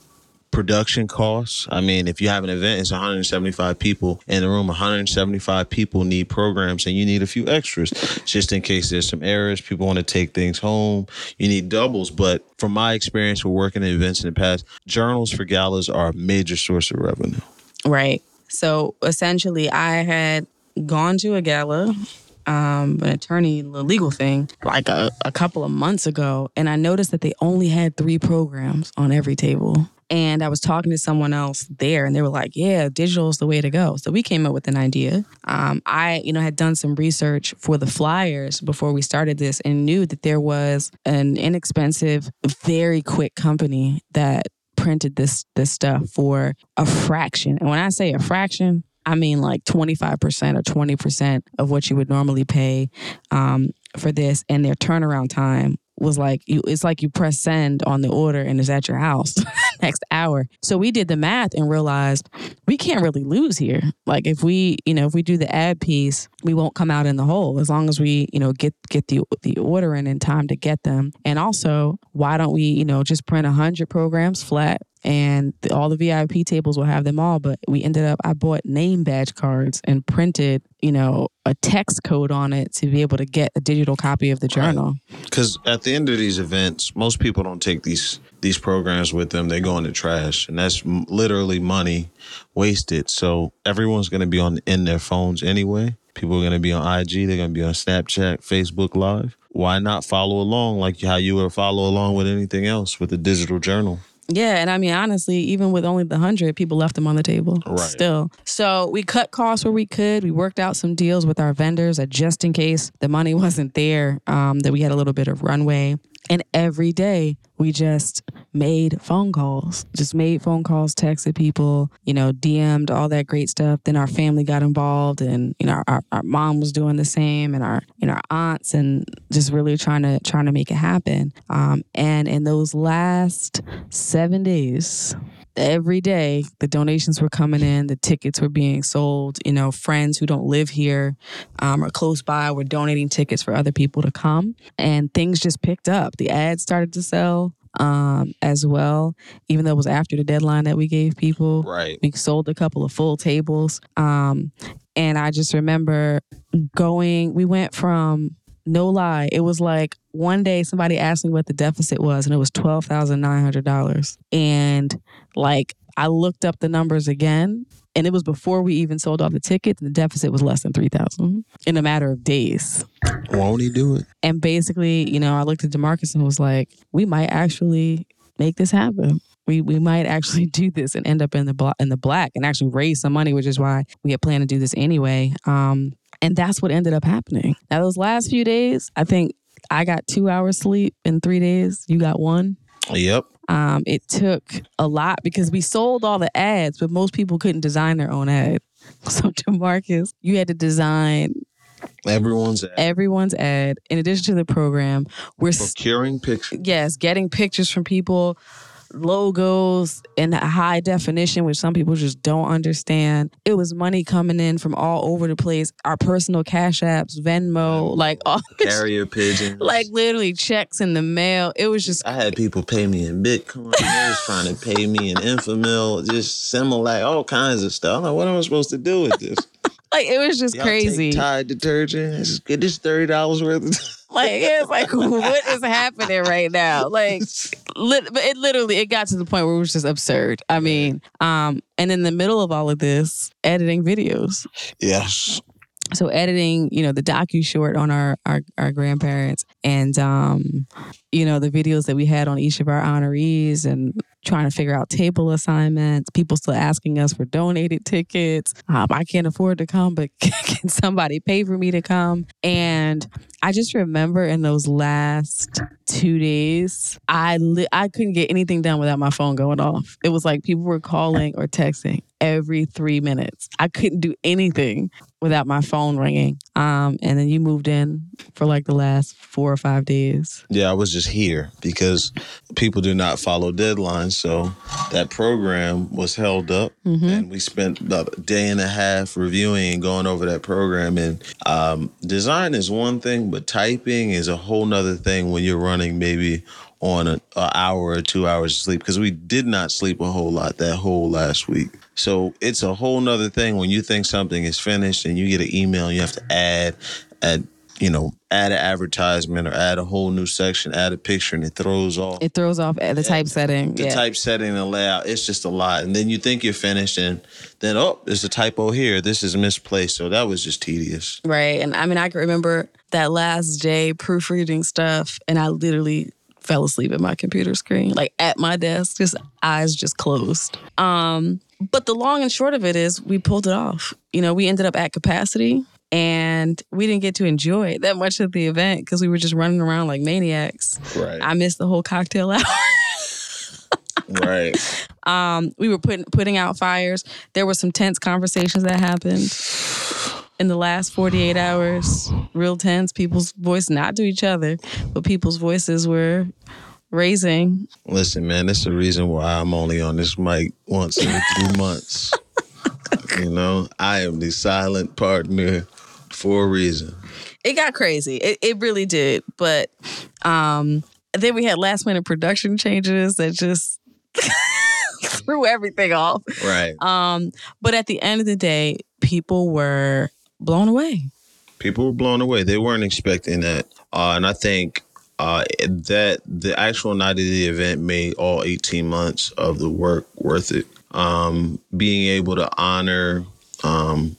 production costs. I mean, if you have an event, it's one hundred seventy-five people in the room. one hundred seventy-five people need programs and you need a few extras just in case there's some errors. People want to take things home. You need doubles. But from my experience with working at events in the past, journals for galas are a major source of revenue. Right. So essentially, I had gone to a gala, um, an attorney, the legal thing, like a, a couple of months ago. And I noticed that they only had three programs on every table. And I was talking to someone else there, and they were like, yeah, digital is the way to go. So we came up with an idea. Um, I, you know, had done some research for the flyers before we started this and knew that there was an inexpensive, very quick company that printed this this stuff for a fraction. And when I say a fraction, I mean like twenty-five percent or twenty percent of what you would normally pay um, for this. And their turnaround time was like, you, it's like you press send on the order and it's at your house next hour. So we did the math and realized we can't really lose here. Like if we, you know, if we do the ad piece, we won't come out in the hole as long as we, you know, get, get the, the order in in time to get them. And also, why don't we, you know, just print one hundred programs flat and the, all the V I P tables will have them all. But we ended up, I bought name badge cards and printed, you know, a text code on it to be able to get a digital copy of the journal. Because right. At the end of these events, most people don't take these these programs with them. They go in the trash, and that's literally money wasted. So everyone's going to be on in their phones anyway. People are going to be on I G. They're going to be on Snapchat, Facebook Live. Why not follow along like how you would follow along with anything else with a digital journal? Yeah, and I mean, honestly, even with only the one hundred, people left them on the table right. still. So we cut costs where we could. We worked out some deals with our vendors that just in case the money wasn't there, um, that we had a little bit of runway. And every day, we just made phone calls, just made phone calls, texted people, you know, D M'd, all that great stuff. Then our family got involved and, you know, our, our, our mom was doing the same and our, you know, our aunts and just really trying to, trying to make it happen. Um, and in those last seven days, every day the donations were coming in, the tickets were being sold, you know, friends who don't live here um, or close by were donating tickets for other people to come. And things just picked up. The ads started to sell um, as well, even though it was after the deadline that we gave people. Right. We sold a couple of full tables. Um, and I just remember going, we went from, no lie, it was like one day somebody asked me what the deficit was, and it was twelve thousand nine hundred dollars. And like I looked up the numbers again, and it was before we even sold all the tickets, and the deficit was less than three thousand dollars in a matter of days. Won't he do it? And basically, you know, I looked at DeMarcus and was like, we might actually make this happen. We we might actually do this and end up in the blo- in the black and actually raise some money, which is why we had planned to do this anyway. Um, and that's what ended up happening. Now, those last few days, I think I got two hours sleep in three days. You got one. Yep. Um, it took a lot because we sold all the ads, but most people couldn't design their own ad. So, DeMarcus, you had to design everyone's ad. Everyone's ad. In addition to the program, we're procuring s- pictures. Yes, getting pictures from people. Logos in high definition, which some people just don't understand. It was money coming in from all over the place. Our personal cash apps, Venmo, like all carrier pigeons, like literally checks in the mail. It was just. I had people pay me in Bitcoin. They was trying to pay me in Infamil, just Similac, all kinds of stuff. I'm like, what am I supposed to do with this? Like it was just y'all crazy. Take Tide detergent. Get this thirty dollars worth of. Like it's like what is happening right now? Like, lit- but it literally it got to the point where it was just absurd. I mean, um, and in the middle of all of this, editing videos. Yes. So editing, you know, the docu short on our, our, our grandparents and, um, you know, the videos that we had on each of our honorees and trying to figure out table assignments, people still asking us for donated tickets. Um, I can't afford to come, but can somebody pay for me to come? And I just remember in those last two days, I, li- I couldn't get anything done without my phone going off. It was like people were calling or texting every three minutes. I couldn't do anything without my phone ringing. Um, and then you moved in for like the last four or five days. Yeah, I was just here because people do not follow deadlines. So that program was held up mm-hmm. and we spent about a day and a half reviewing and going over that program. And um, design is one thing, but typing is a whole nother thing when you're running maybe on an hour or two hours of sleep because we did not sleep a whole lot that whole last week. So it's a whole nother thing when you think something is finished and you get an email and you have to add, add, you know, add an advertisement or add a whole new section, add a picture, and it throws off. It throws off the typesetting. The yeah. typesetting and layout. It's just a lot. And then you think you're finished and then, oh, there's a typo here. This is misplaced. So that was just tedious. Right. And I mean, I can remember that last day proofreading stuff and I literally fell asleep at my computer screen, like at my desk, just eyes just closed. Um, but the long and short of it is we pulled it off. You know, we ended up at capacity and we didn't get to enjoy that much of the event because we were just running around like maniacs. Right. I missed the whole cocktail hour. Right. Um, we were putting putting out fires. There were some tense conversations that happened in the last forty-eight hours, real tense, people's voice, not to each other, but people's voices were raising. Listen, man, that's the reason why I'm only on this mic once every three months. You know, I am the silent partner for a reason. It got crazy. It, it really did. But um, then we had last minute production changes that just threw everything off. Right. Um, but at the end of the day, people were blown away. People were blown away. They weren't expecting that. Uh, and I think uh, that the actual night of the event made all eighteen months of the work worth it. Um, being able to honor um,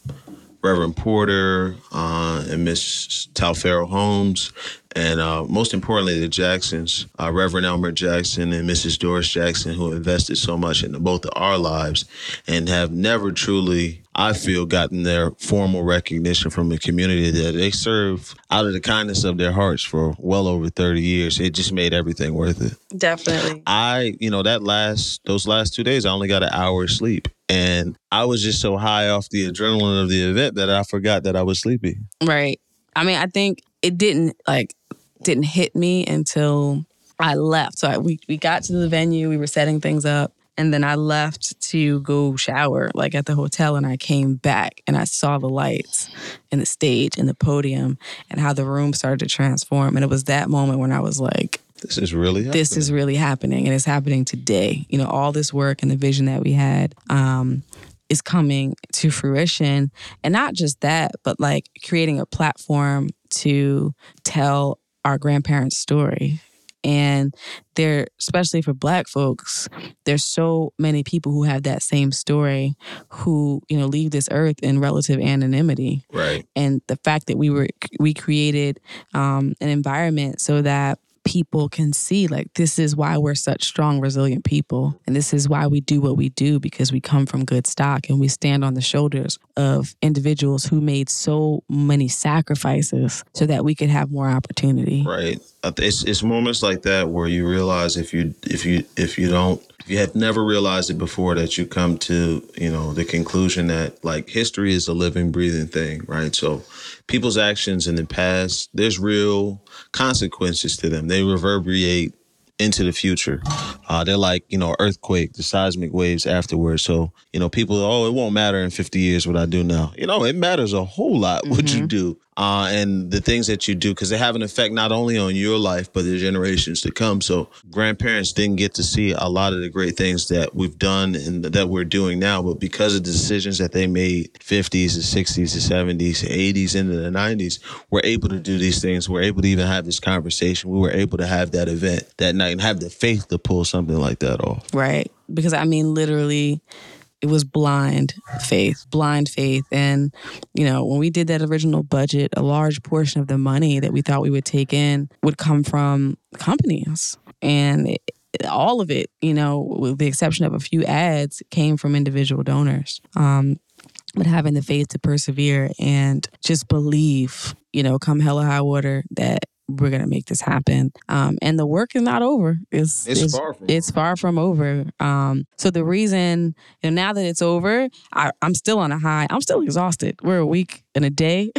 Reverend Porter uh, and Miz Tafaro Holmes, and uh, most importantly, the Jacksons, uh, Reverend Elmer Jackson and Missus Doris Jackson, who invested so much in both of our lives and have never truly, I feel, gotten their formal recognition from the community that they serve out of the kindness of their hearts for well over thirty years. It just made everything worth it. Definitely. I, you know, that last, those last two days, I only got an hour's sleep. And I was just so high off the adrenaline of the event that I forgot that I was sleepy. Right. I mean, I think it didn't, like, didn't hit me until I left. So I, we, we got to the venue. We were setting things up. And then I left to go shower, like at the hotel, and I came back and I saw the lights and the stage and the podium and how the room started to transform. And it was that moment when I was like, this is really happening. This is really happening, and it's happening today. You know, all this work and the vision that we had um, is coming to fruition. And not just that, but like creating a platform to tell our grandparents' story. And there, especially for Black folks, there's so many people who have that same story who, you know, leave this earth in relative anonymity. Right. And the fact that we were we created um, an environment so that people can see, like, this is why we're such strong, resilient people. And this is why we do what we do, because we come from good stock and we stand on the shoulders of individuals who made so many sacrifices so that we could have more opportunity. Right. It's it's moments like that where you realize if you if you if you don't if you had never realized it before, that you come to, you know, the conclusion that, like, history is a living, breathing thing. Right. So people's actions in the past, there's real consequences to them. They reverberate into the future. Uh, they're like, you know, earthquake, the seismic waves afterwards. So, you know, people, oh, it won't matter in fifty years what I do now. You know, it matters a whole lot what mm-hmm. you do uh, and the things that you do, because they have an effect not only on your life, but the generations to come. So grandparents didn't get to see a lot of the great things that we've done and that we're doing now. But because of the decisions that they made, fifties and sixties and seventies, and eighties into the nineties, we're able to do these things. We're able to even have this conversation. We were able to have that event that night and have the faith to pull something like that off. Right. Because, I mean, literally, it was blind faith, blind faith. And, you know, when we did that original budget, a large portion of the money that we thought we would take in would come from companies. And it, all of it, you know, with the exception of a few ads, came from individual donors. Um, but having the faith to persevere and just believe, you know, come hell or high water, that we're going to make this happen. Um, and the work is not over. It's, it's, it's, far, from it's far from over. Um, so the reason, you know, now that it's over, I, I'm still on a high. I'm still exhausted. We're a week and a day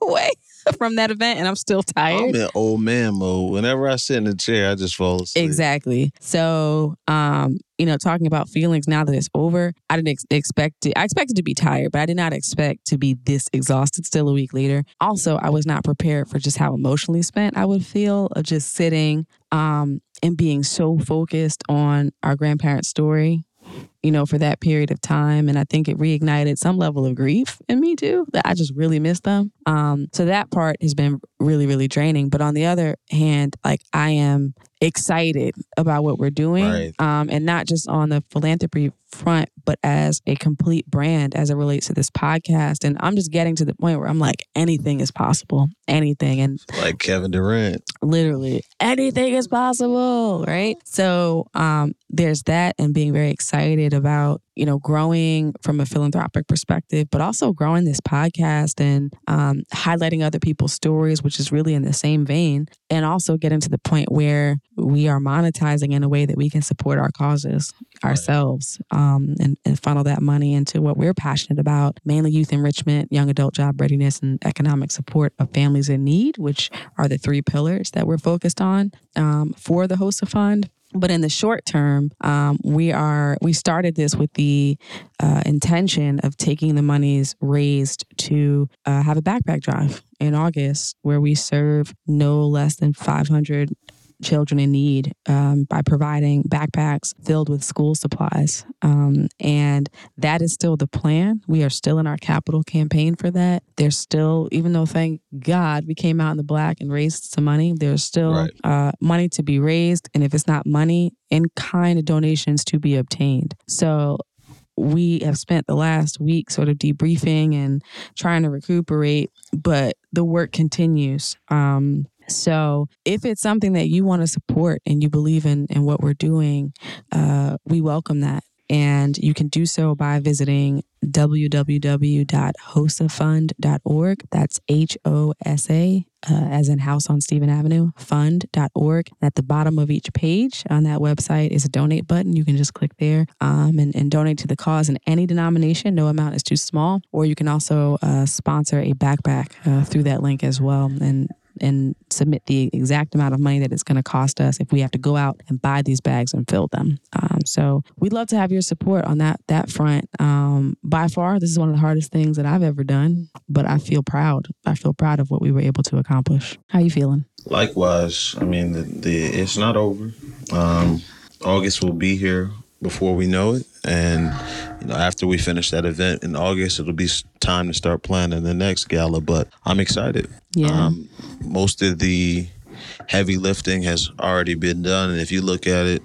away from that event, and I'm still tired. I'm in old man mode. Whenever I sit in the chair, I just fall asleep. Exactly. So, um, you know, talking about feelings now that it's over, I didn't ex- expect it. I expected to be tired, but I did not expect to be this exhausted still a week later. Also, I was not prepared for just how emotionally spent I would feel of just sitting um, and being so focused on our grandparents' story, you know, for that period of time. And I think it reignited some level of grief in me too, that I just really miss them. Um, so that part has been really, really draining. But on the other hand, like, I am excited about what we're doing. Right. Um, and not just on the philanthropy front, but as a complete brand as it relates to this podcast. And I'm just getting to the point where I'm like, anything is possible. Anything. And like Kevin Durant. Literally, anything is possible, right? So um, there's that, and being very excited about, you know, growing from a philanthropic perspective, but also growing this podcast and um, highlighting other people's stories, which is really in the same vein, and also getting to the point where we are monetizing in a way that we can support our causes ourselves, um, and, and funnel that money into what we're passionate about, mainly youth enrichment, young adult job readiness, and economic support of families in need, which are the three pillars that we're focused on um, for the HOSA Fund. But in the short term, um, we are we started this with the uh, intention of taking the monies raised to uh, have a backpack drive in August, where we serve no less than five hundred children in need um, by providing backpacks filled with school supplies. Um, and that is still the plan. We are still in our capital campaign for that. There's still, even though, thank God, we came out in the black and raised some money, there's still right. uh, money to be raised. And if it's not money, in kind of donations to be obtained. So we have spent the last week sort of debriefing and trying to recuperate, but the work continues. Um, So if it's something that you want to support and you believe in, in what we're doing, uh, we welcome that. And you can do so by visiting w w w dot hosa fund dot org. That's H O S A, uh, as in House on Stephen Avenue, fund dot org. At the bottom of each page on that website is a donate button. You can just click there um, and, and donate to the cause in any denomination. No amount is too small. Or you can also uh, sponsor a backpack uh, through that link as well. And and submit the exact amount of money that it's going to cost us if we have to go out and buy these bags and fill them. Um, so we'd love to have your support on that that front. Um, by far, this is one of the hardest things that I've ever done, but I feel proud. I feel proud of what we were able to accomplish. How are you feeling? Likewise. I mean, the, the it's not over. Um, August will be here before we know it. And you know, after we finish that event in August, it'll be time to start planning the next gala. But I'm excited. Yeah. Um, most of the heavy lifting has already been done. And if you look at it,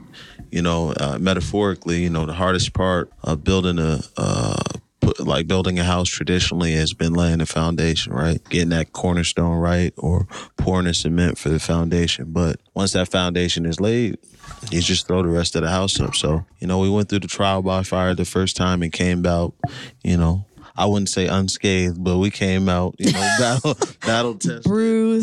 you know, uh, metaphorically, you know, the hardest part of building a uh, put, like building a house traditionally has been laying the foundation, right? Getting that cornerstone right or pouring the cement for the foundation. But once that foundation is laid, you just throw the rest of the house up. So, you know, we went through the trial by fire the first time and came out, you know, I wouldn't say unscathed, but we came out, you know, battle, battle tested, bruised,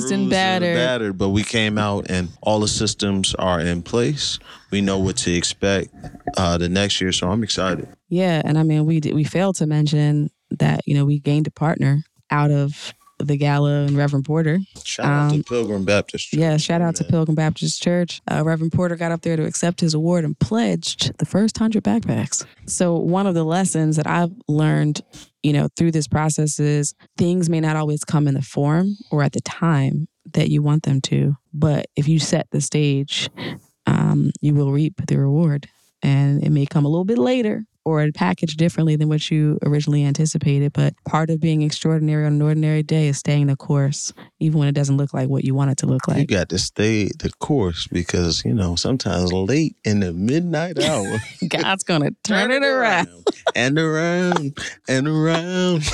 bruised and battered. and battered. But we came out and all the systems are in place. We know what to expect uh, the next year. So I'm excited. Yeah. And I mean, we did, we failed to mention that, you know, we gained a partner out of the gala and Reverend Porter. Shout out um, to Pilgrim Baptist Church. Yeah, shout out man. to Pilgrim Baptist Church. Uh, Reverend Porter got up there to accept his award and pledged the first hundred backpacks. So one of the lessons that I've learned, you know, through this process is things may not always come in the form or at the time that you want them to. But if you set the stage, um, you will reap the reward. And it may come a little bit later, or packaged differently than what you originally anticipated. But part of being extraordinary on an ordinary day is staying the course, even when it doesn't look like what you want it to look like. You got to stay the course because, you know, sometimes late in the midnight hour, God's going to turn it around. And around, and around.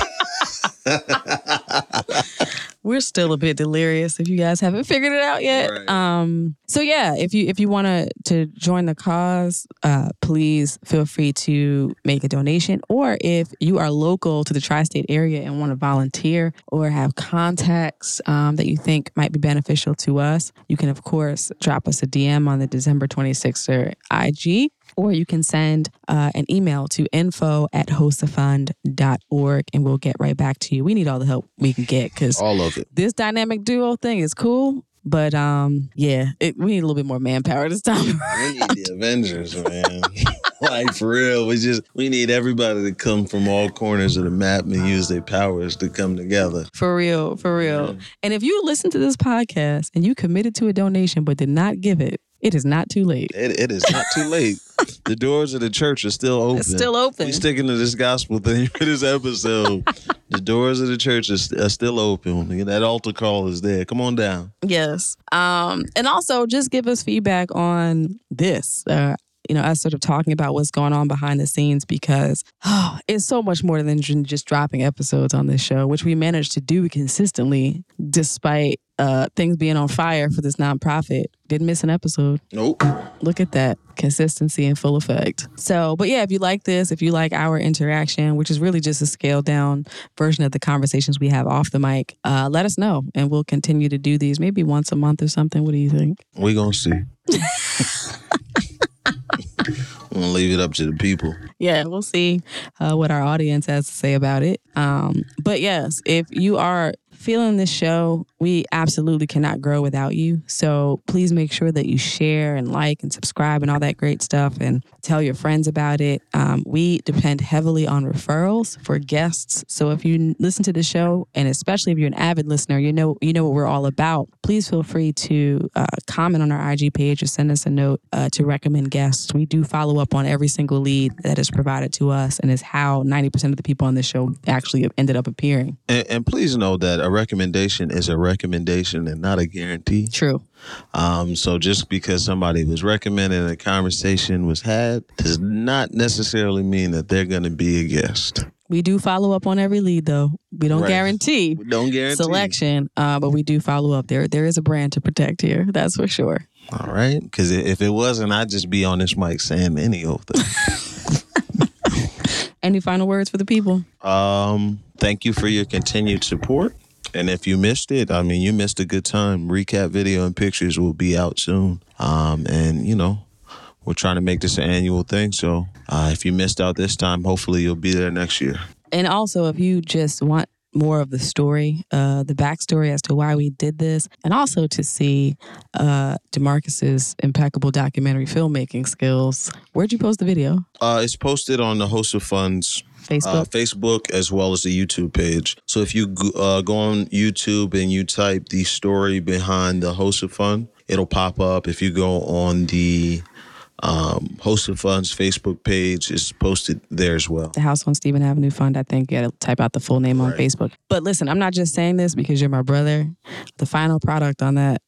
We're still a bit delirious if you guys haven't figured it out yet. Right. Um, so yeah, if you if you want to to join the cause, uh, please feel free to make a donation. Or if you are local to the tri-state area and want to volunteer or have contacts um, that you think might be beneficial to us, you can, of course, drop us a D M on the December twenty-sixer I G. Or you can send uh, an email to info at hostafund dot org and we'll get right back to you. We need all the help we can get because all of it. This dynamic duo thing is cool, but um, yeah, it, we need a little bit more manpower this time. We need the Avengers, man. Like for real, we just we need everybody to come from all corners of the map and use their powers to come together. For real, for real. Yeah. And if you listen to this podcast and you committed to a donation but did not give it, it is not too late. It, it is not too late. The doors of the church are still open. It's still open. We're sticking to this gospel thing for this episode. The doors of the church are, st- are still open. That altar call is there. Come on down. Yes. Um, and also, just give us feedback on this. Uh, you know, us sort of talking about what's going on behind the scenes because oh, it's so much more than just dropping episodes on this show, which we managed to do consistently despite uh, things being on fire for this nonprofit. Didn't miss an episode. Nope. Look at that. Consistency in full effect. So, but yeah, if you like this, if you like our interaction, which is really just a scaled down version of the conversations we have off the mic, uh, let us know and we'll continue to do these maybe once a month or something. What do you think? We're going to see. I'm going to leave it up to the people. Yeah, we'll see uh, what our audience has to say about it. Um, but yes, if you are feeling this show, we absolutely cannot grow without you. So please make sure that you share and like and subscribe and all that great stuff and tell your friends about it. Um, we depend heavily on referrals for guests. So if you listen to the show, and especially if you're an avid listener, you know you know what we're all about. Please feel free to uh, comment on our I G page or send us a note uh, to recommend guests. We do follow up on every single lead that is provided to us and is how ninety percent of the people on this show actually ended up appearing. And, and please know that a recommendation is a recommendation and not a guarantee. True. Um, so just because somebody was recommended and a conversation was had does not necessarily mean that they're going to be a guest. We do follow up on every lead, though. We don't right. guarantee we don't guarantee selection, uh, but we do follow up. There, there is a brand to protect here. That's for sure. All right. Because if it wasn't, I'd just be on this mic saying any old thing. Any final words for the people? Um, thank you for your continued support. And if you missed it, I mean, you missed a good time. Recap video and pictures will be out soon. Um, and, you know, we're trying to make this an annual thing. So uh, if you missed out this time, hopefully you'll be there next year. And also, if you just want more of the story, uh, the backstory as to why we did this, and also to see uh, DeMarcus's impeccable documentary filmmaking skills. Where'd you post the video? Uh, it's posted on the House of Funds Facebook, uh, Facebook, as well as the YouTube page. So if you uh, go on YouTube and you type the story behind the House of Fund, it'll pop up. If you go on the Um, House on Fund's Facebook page, is posted there as well. The House on Stephen Avenue Fund, I think. You gotta type out the full name right on Facebook. But listen, I'm not just saying this because you're my brother. The final product on that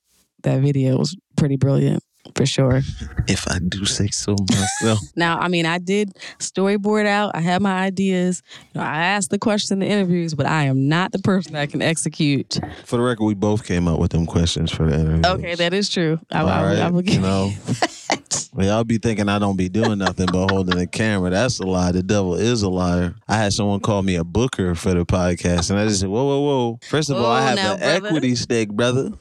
that video was pretty brilliant, for sure. If I do say so myself. Now, I mean, I did storyboard out. I had my ideas. You know, I asked the questions in the interviews, but I am not the person that can execute. For the record, we both came up with them questions for the interviews. Okay, that is true. I, All I, right, I, I will give you know. Well, y'all be thinking I don't be doing nothing but holding the camera. That's a lie. The devil is a liar. I had someone call me a booker for the podcast, and I just said, whoa, whoa, whoa. First of whoa, all, I have now, an brother. equity stake, brother.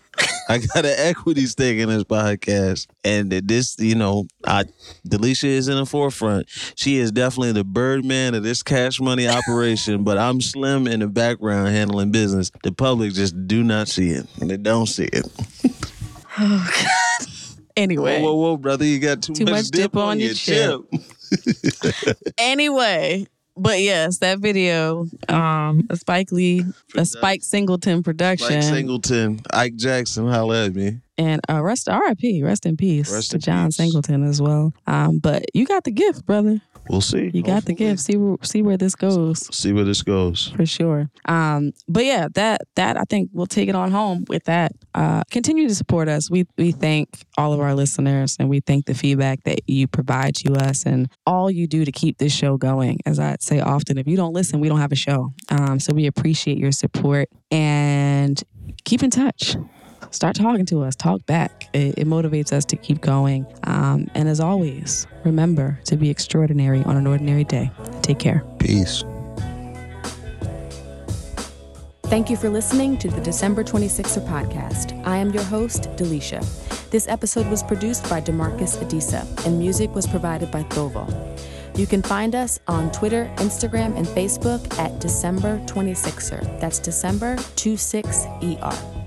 I got an equity stake in this podcast. And this, you know, I, Delisha is in the forefront. She is definitely the Birdman of this Cash Money operation, but I'm Slim in the background handling business. The public just do not see it. They don't see it. Oh, God. Anyway. Whoa, whoa, whoa, brother. You got too, too much, much dip, dip on, on your, your chip. chip. Anyway. But yes, that video, um, a Spike Lee, a Spike Singleton production. Spike Singleton, Ike Jackson, holla at me. And uh, rest, R I P, rest in peace rest to in John peace. Singleton as well. Um, but you got the gift, brother. We'll see. You got Hopefully. the gift. See where, see where this goes. See where this goes. For sure. Um, but yeah, that that I think we'll take it on home with that. Uh, continue to support us. We we thank all of our listeners, and we thank the feedback that you provide to us and all you do to keep this show going. As I say often, if you don't listen, we don't have a show. Um, so we appreciate your support, and keep in touch. Start talking to us. Talk back. It, it motivates us to keep going. Um, and as always, remember to be extraordinary on an ordinary day. Take care. Peace. Thank you for listening to the December twenty-sixer podcast. I am your host, Delisha. This episode was produced by DeMarcus Adisa, and music was provided by Thovo. You can find us on Twitter, Instagram, and Facebook at December twenty-sixer. That's December twenty-six E R.